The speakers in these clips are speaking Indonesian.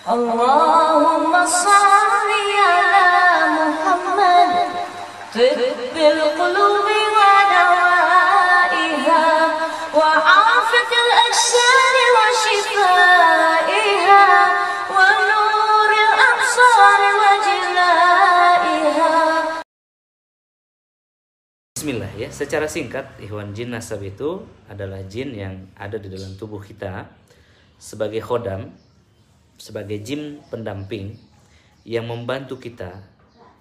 Allahumma salli ala Muhammad tibbil qulubi wa dawaiha wa afiyatil ajsadi wa shifaiha wa nuril absari wa jinaiha. Bismillah ya, secara singkat Ikhwan Jin Nasab itu adalah jin yang ada di dalam tubuh kita sebagai khodam, sebagai jin pendamping yang membantu kita,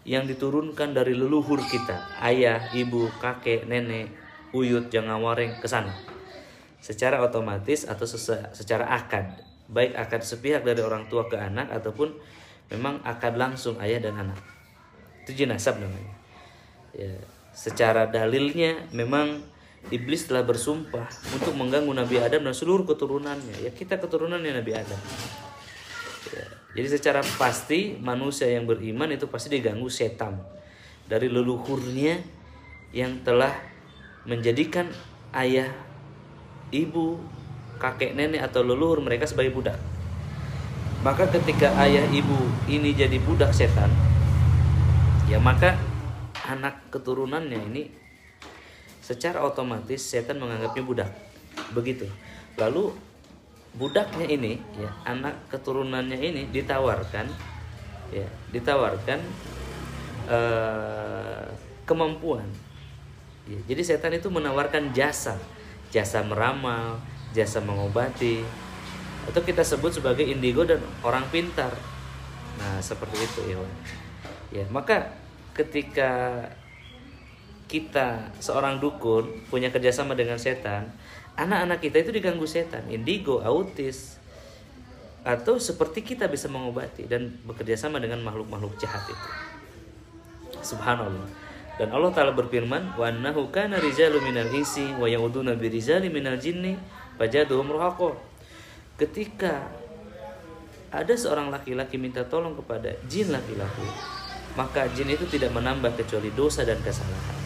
yang diturunkan dari leluhur kita, ayah, ibu, kakek, nenek, uyut, jangawareng, kesana secara otomatis atau secara akad, baik akad sepihak dari orang tua ke anak ataupun memang akad langsung ayah dan anak. Itu jin nasab namanya ya. Secara dalilnya memang iblis telah bersumpah untuk mengganggu Nabi Adam dan seluruh keturunannya. Ya, kita keturunannya Nabi Adam ya. Jadi secara pasti manusia yang beriman itu pasti diganggu setan dari leluhurnya yang telah menjadikan ayah, ibu, kakek, nenek atau leluhur mereka sebagai budak. Maka ketika ayah, ibu ini jadi budak setan, ya maka anak keturunannya ini secara otomatis setan menganggapnya budak. Begitu. Lalu budaknya ini ya, anak keturunannya ini ditawarkan ya, kemampuan. Ya, jadi setan itu menawarkan jasa. Jasa meramal, jasa mengobati. Atau kita sebut sebagai indigo dan orang pintar. Nah, seperti itu ya. Ya, maka ketika kita seorang dukun punya kerjasama dengan setan, anak-anak kita itu diganggu setan, indigo, autis, atau seperti kita bisa mengobati dan bekerjasama dengan makhluk-makhluk jahat itu. Subhanallah. Dan Allah Ta'ala berfirman, wa annahu kana rijalun minal insi wa ya'uduna birijalin minal jinni fajaduhum ruhaqa. Ketika ada seorang laki-laki minta tolong kepada jin laki-laki, maka jin itu tidak menambah kecuali dosa dan kesalahan.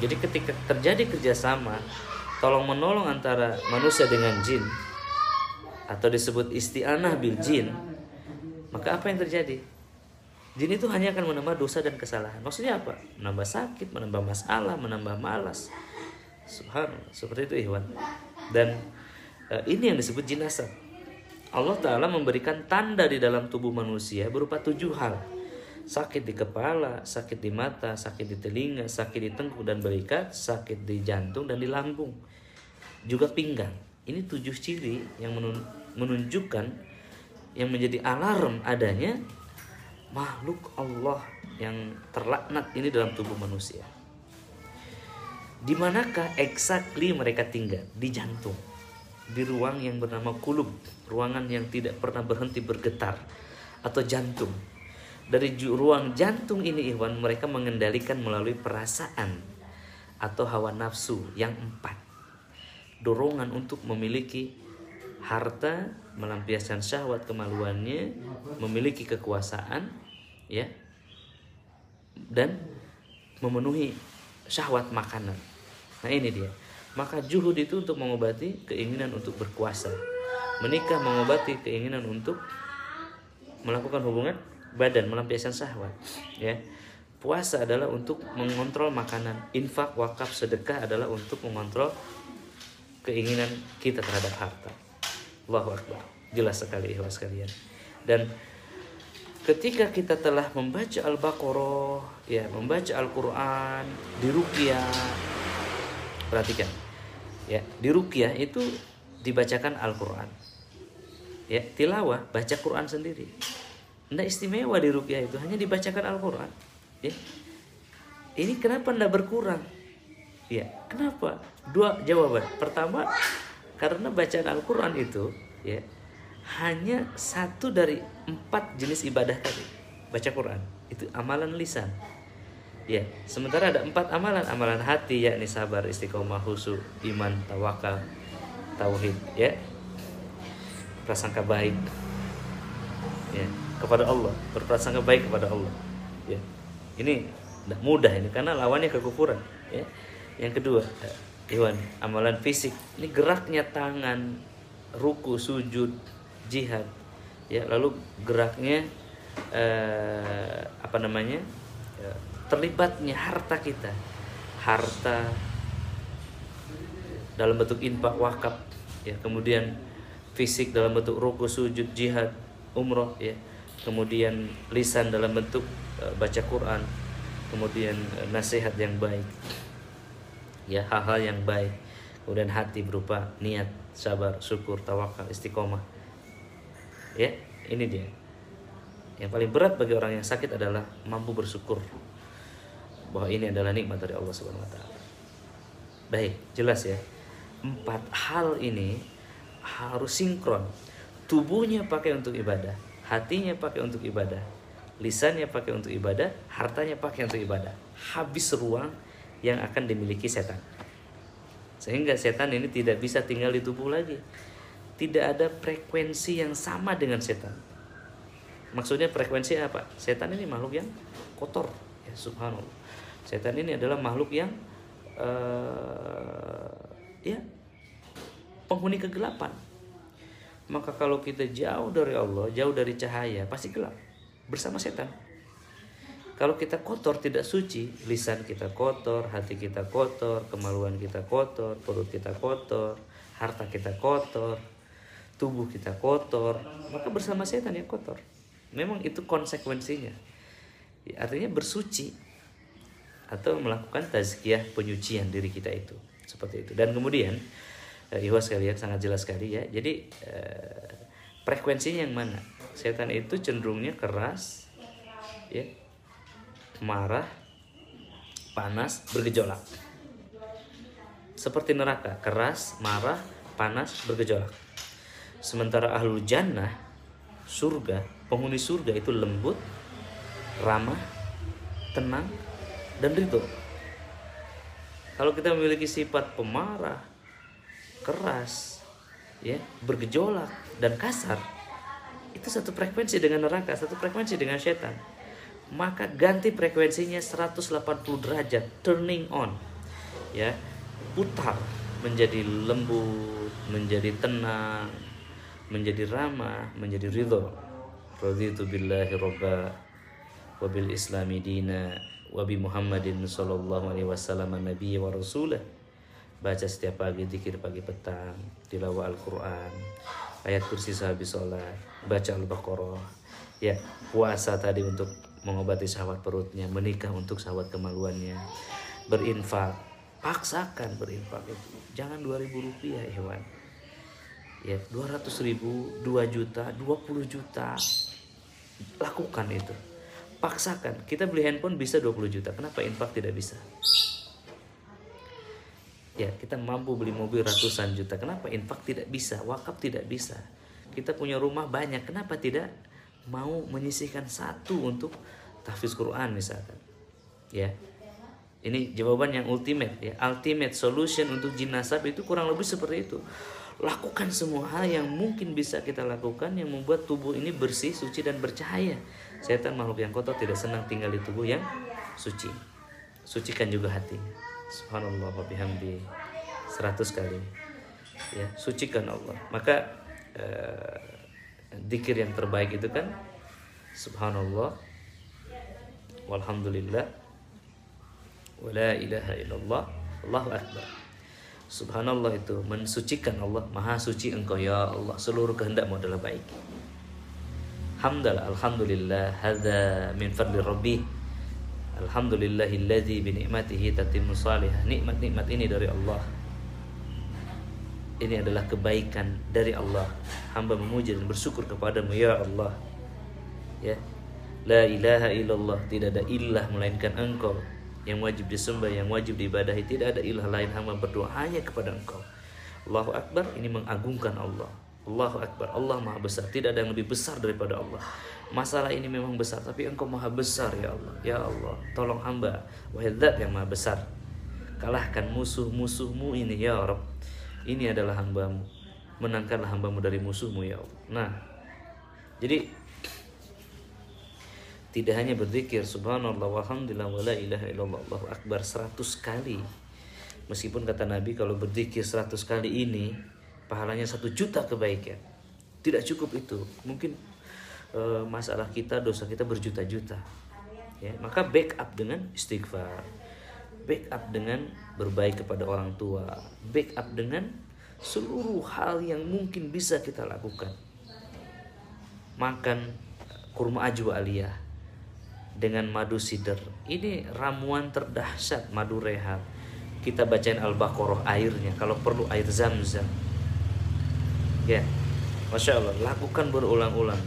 Jadi ketika terjadi kerjasama tolong-menolong antara manusia dengan jin, atau disebut isti'anah bil jin, maka apa yang terjadi? Jin itu hanya akan menambah dosa dan kesalahan. Maksudnya apa? Menambah sakit, menambah masalah, menambah malas. Subhanallah, seperti itu Ikhwan. Dan ini yang disebut jin nasab. Allah Ta'ala memberikan tanda di dalam tubuh manusia berupa 7 hal. Sakit di kepala, sakit di mata, sakit di telinga, sakit di tengkuk dan belikat, sakit di jantung dan di lambung, juga pinggang. Ini 7 ciri yang menunjukkan, yang menjadi alarm adanya makhluk Allah yang terlaknat ini dalam tubuh manusia. Dimanakah exactly mereka tinggal? Di jantung, di ruang yang bernama kulub, ruangan yang tidak pernah berhenti bergetar, atau jantung. Dari ruang jantung ini Ikhwan, mereka mengendalikan melalui perasaan atau hawa nafsu yang 4. Dorongan untuk memiliki harta, melampiaskan syahwat kemaluannya, memiliki kekuasaan ya, dan memenuhi syahwat makanan. Nah ini dia. Maka juhud itu untuk mengobati keinginan untuk berkuasa. Menikah mengobati keinginan untuk melakukan hubungan badan, melampiaskan syahwat ya. Puasa adalah untuk mengontrol makanan. Infak, wakaf, sedekah adalah untuk mengontrol keinginan kita terhadap harta. Allahu Akbar. Jelas sekali Ikhwan sekalian. Dan ketika kita telah membaca Al-Baqarah ya, membaca Al-Qur'an, di ruqyah, perhatikan ya, di ruqyah itu dibacakan Al-Qur'an ya, tilawah, baca Qur'an sendiri. Tidak istimewa di ruqyah itu, hanya dibacakan Al-Quran ya. Ini kenapa tidak berkurang? Ya, kenapa? 2 jawaban. Pertama, karena bacaan Al-Quran itu ya, hanya 1 dari 4 jenis ibadah tadi. Baca Quran itu amalan lisan ya. Sementara ada 4 amalan. Amalan hati yakni sabar, istiqomah, khusyuk, iman, tawakal, tauhid ya, prasangka baik ya kepada Allah, berprasangka baik kepada Allah ya. Ini tidak mudah ini karena lawannya kekufuran ya. Yang kedua Iwan, amalan fisik, ini geraknya tangan, ruku, sujud, jihad, ya, lalu geraknya apa namanya, terlibatnya harta kita, harta dalam bentuk infak, wakaf, ya, kemudian fisik dalam bentuk ruku, sujud, jihad, umroh, ya, kemudian lisan dalam bentuk baca Quran, kemudian nasihat yang baik, ya, hal-hal yang baik, kemudian hati berupa niat, sabar, syukur, tawakal, istiqomah, ya. Ini dia. Yang paling berat bagi orang yang sakit adalah mampu bersyukur bahwa ini adalah nikmat dari Allah Subhanahu wa Ta'ala. Baik, jelas ya. 4 hal ini harus sinkron. Tubuhnya pakai untuk ibadah, hatinya pakai untuk ibadah, lisannya pakai untuk ibadah, hartanya pakai untuk ibadah. Habis ruang yang akan dimiliki setan, sehingga setan ini tidak bisa tinggal di tubuh lagi. Tidak ada frekuensi yang sama dengan setan. Maksudnya frekuensi apa? Setan ini makhluk yang kotor, ya, subhanallah. Setan ini adalah makhluk yang ya, penghuni kegelapan. Maka kalau kita jauh dari Allah, jauh dari cahaya, pasti gelap bersama setan. Kalau kita kotor, tidak suci, lisan kita kotor, hati kita kotor, kemaluan kita kotor, perut kita kotor, harta kita kotor, tubuh kita kotor, maka bersama setan yang kotor. Memang itu konsekuensinya, ya, artinya bersuci atau melakukan tazkiyah, penyucian diri kita itu seperti itu. Dan kemudian ikhwah sekalian, sangat jelas sekali ya. Jadi frekuensinya yang mana? Setan itu cenderungnya keras, ya, marah, panas, bergejolak. Seperti neraka, keras, marah, panas, bergejolak. Sementara ahlul jannah, surga, penghuni surga itu lembut, ramah, tenang, dan ridho. Kalau kita memiliki sifat pemarah, keras, ya, bergejolak, dan kasar, itu satu frekuensi dengan neraka, satu frekuensi dengan setan. Maka ganti frekuensinya 180 derajat, turning on, ya, putar, menjadi lembut, menjadi tenang, menjadi ramah, menjadi ridho. Raditu billahi robba wa bil islami dina wa bi Muhammadin sallallahu alaihi wasallam nabiy wa rasulah. Baca setiap pagi, zikir pagi petang, tilawah Al-Qur'an, ayat kursi sehabis salat, baca Al-Baqarah. Ya, puasa tadi untuk mengobati syahwat perutnya, menikah untuk syahwat kemaluannya, berinfak, paksakan berinfak itu. Jangan 2000 rupiah hewan. Ya, 200.000, 2 juta, 20 juta. Lakukan itu. Paksakan. Kita beli handphone bisa 20 juta. Kenapa infak tidak bisa? Ya, kita mampu beli mobil ratusan juta. Kenapa infak tidak bisa? Wakaf tidak bisa. Kita punya rumah banyak. Kenapa tidak mau menyisihkan satu untuk tahfiz Quran misalkan? Ya. Ini jawaban yang ultimate ya. Ultimate solution untuk jin nasab itu kurang lebih seperti itu. Lakukan semua hal yang mungkin bisa kita lakukan yang membuat tubuh ini bersih, suci, dan bercahaya. Setan makhluk yang kotor tidak senang tinggal di tubuh yang suci. Sucikan juga hatinya. Subhanallah wa bihamdi 100 kali. Ya, sucikan Allah. Maka dzikir yang terbaik itu kan subhanallah walhamdulillah wa la ilaha illallah Allahu akbar. Subhanallah itu mensucikan Allah. Maha suci engkau ya Allah, seluruh kehendakmu adalah baik. Hamdalah, alhamdulillah, hadza min fadli rabbi, alhamdulillahilladzi bi ni'matihi tatimmu salihah. Nikmat-nikmat ini dari Allah. Ini adalah kebaikan dari Allah. Hamba memuji dan bersyukur kepadamu ya Allah. Ya. La ilaha illallah, tidak ada ilah melainkan engkau. Yang wajib disembah, yang wajib diibadahi, tidak ada ilah lain, hamba berdoa hanya kepada engkau. Allahu Akbar, ini mengagungkan Allah. Allahu Akbar, Allah maha besar, tidak ada yang lebih besar daripada Allah. Masalah ini memang besar, tapi engkau maha besar ya Allah. Ya Allah, tolong hamba, wahai zat yang maha besar, kalahkan musuh-musuhmu ini ya Rabb. Ini adalah hambamu, menangkanlah hambamu dari musuhmu ya Allah. Nah, jadi tidak hanya berzikir subhanallah walhamdulillah wa la ilaha illallah Allahu akbar 100 kali. Meskipun kata Nabi kalau berzikir 100 kali ini pahalanya 1 juta kebaikan. Tidak cukup itu. Mungkin masalah kita, dosa kita berjuta-juta. Ya, maka backup dengan istighfar, backup dengan berbaik kepada orang tua, backup dengan seluruh hal yang mungkin bisa kita lakukan. Makan kurma ajwa aliyah dengan madu sidr, ini ramuan terdahsyat, madu rehab. Kita bacain Al-Baqarah airnya, kalau perlu air zam-zam. Ya, Masya Allah, lakukan berulang-ulang,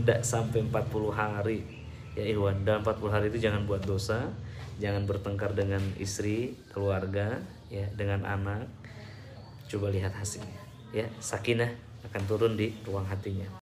tidak sampai 40 hari. Ya Ikhwan, dalam 40 hari itu jangan buat dosa, jangan bertengkar dengan istri, keluarga, ya, dengan anak. Coba lihat hasilnya, ya, sakinah akan turun di ruang hatinya.